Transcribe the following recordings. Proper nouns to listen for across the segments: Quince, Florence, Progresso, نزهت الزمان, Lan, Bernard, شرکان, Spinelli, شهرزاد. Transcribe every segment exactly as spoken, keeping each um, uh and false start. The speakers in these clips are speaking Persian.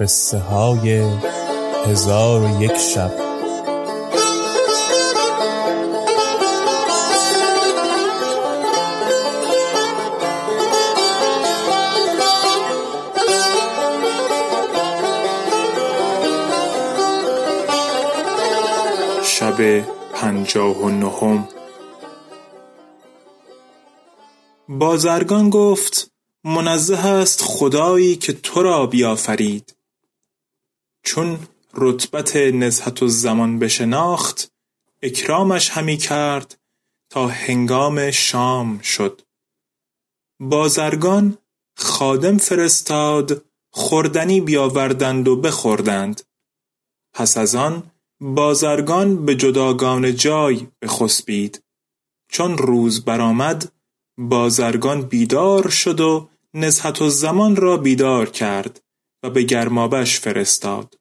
قصه های هزار و یک شب. شبِ پنجاه و نهم. بازرگان گفت منزه است خدایی که تو را بیافرید. چون رتبت نزهت الزمان بشناخت، اکرامش همی کرد تا هنگام شام شد. بازرگان خادم فرستاد خوردنی بیاوردند و بخوردند. پس از آن بازرگان به جداگان جای بخسبید. چون روز برآمد بازرگان بیدار شد و نزهت الزمان را بیدار کرد و به گرمابش فرستاد.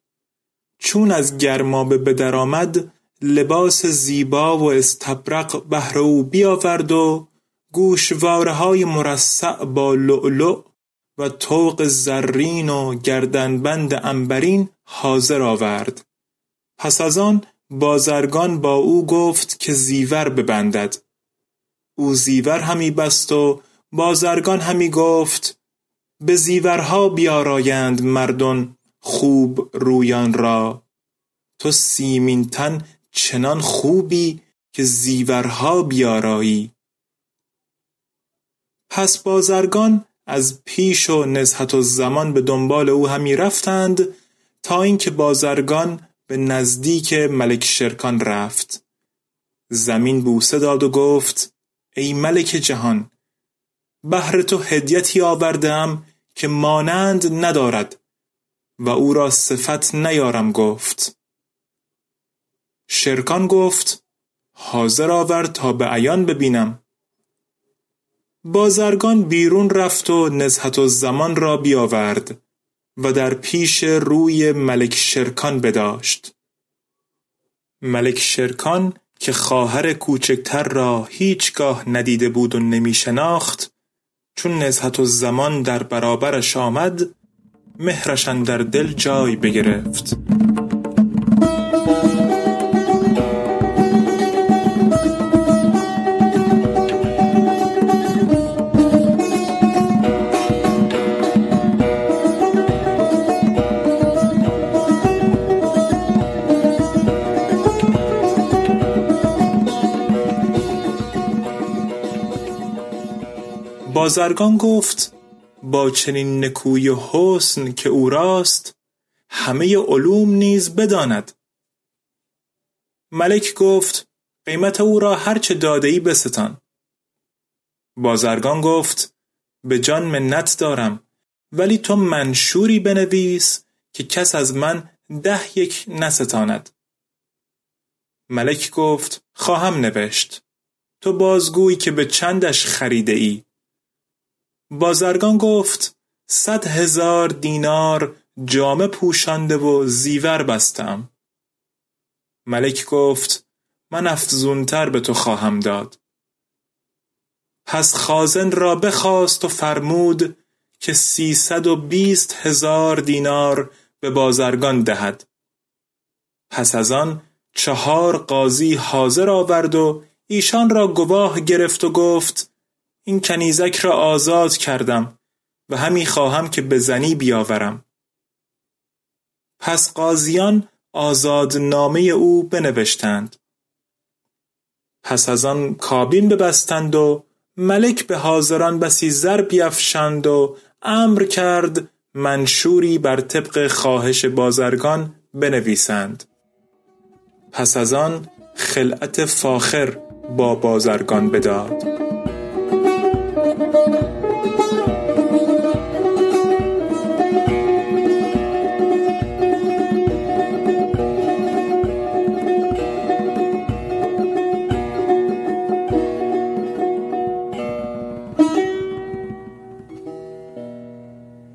چون از گرمابه به درآمد لباس زیبا و استبرق بهر او بیاورد و گوشواره‌های مرصع با لؤلؤ و طوق زرین و گردنبند عنبرین حاضر آورد. پس از آن بازرگان با او گفت که زیور ببندد. او زیور همی بست و بازرگان همی گفت به زیورها بیارایند مردان خوب رویان را. تو سیمین تن چنان خوبی که زیورها بیارایی. پس بازرگان از پیش و نزهت الزمان به دنبال او همی رفتند تا اینکه بازرگان به نزدیک ملک شرکان رفت. زمین بوسه داد و گفت ای ملک جهان، بهر تو هدیتی آوردم که مانند ندارد و او را صفت نیارم گفت. شرکان گفت حاضر آور تا به عیان ببینم. بازرگان بیرون رفت و نزهت الزمان را بیاورد و در پیش روی ملک شرکان بداشت. ملک شرکان که خواهر کوچکتر را هیچگاه ندیده بود و نمی شناخت، چون نزهت الزمان در برابرش آمد، مهرش اندر دل جای بگرفت. بازرگان گفت با چنین نکوی و حسن که او راست، همه علوم نیز بداند. ملک گفت قیمت او را هر چه داده‌ای بستان. بازرگان گفت به جان منت دارم، ولی تو منشوری بنویس که کس از من ده یک نستاند. ملک گفت خواهم نوشت، تو بازگوی که به چندش خریده ای. بازرگان گفت صد هزار دینار جامه پوشانده و زیور بستم. ملک گفت من افزونتر به تو خواهم داد. پس خازن را بخواست و فرمود که سیصد و بیست هزار دینار به بازرگان دهد. پس از آن چهار قاضی حاضر آورد و ایشان را گواه گرفت و گفت این کنیزک را آزاد کردم و همی خواهم که به زنی بیاورم. پس قاضیان آزادنامه او بنوشتند. پس از آن کابین ببستند و ملک به حاضران بسی زر بیفشند و امر کرد منشوری بر طبق خواهش بازرگان بنویسند. پس از آن خلعت فاخر با بازرگان بداد.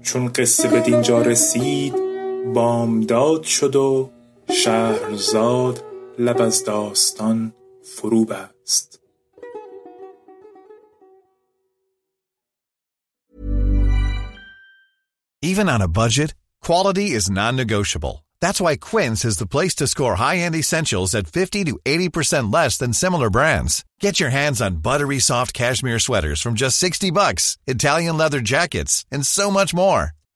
چون قصه به دینجا رسید بامداد شد و شهرزاد لب از داستان فرو بست. Even on a budget, quality is non-negotiable. That's why Quince is the place to score high-end essentials at fifty to eighty percent less than similar brands. Get your hands on buttery soft cashmere sweaters from just sixty bucks, Italian leather jackets, and so much more.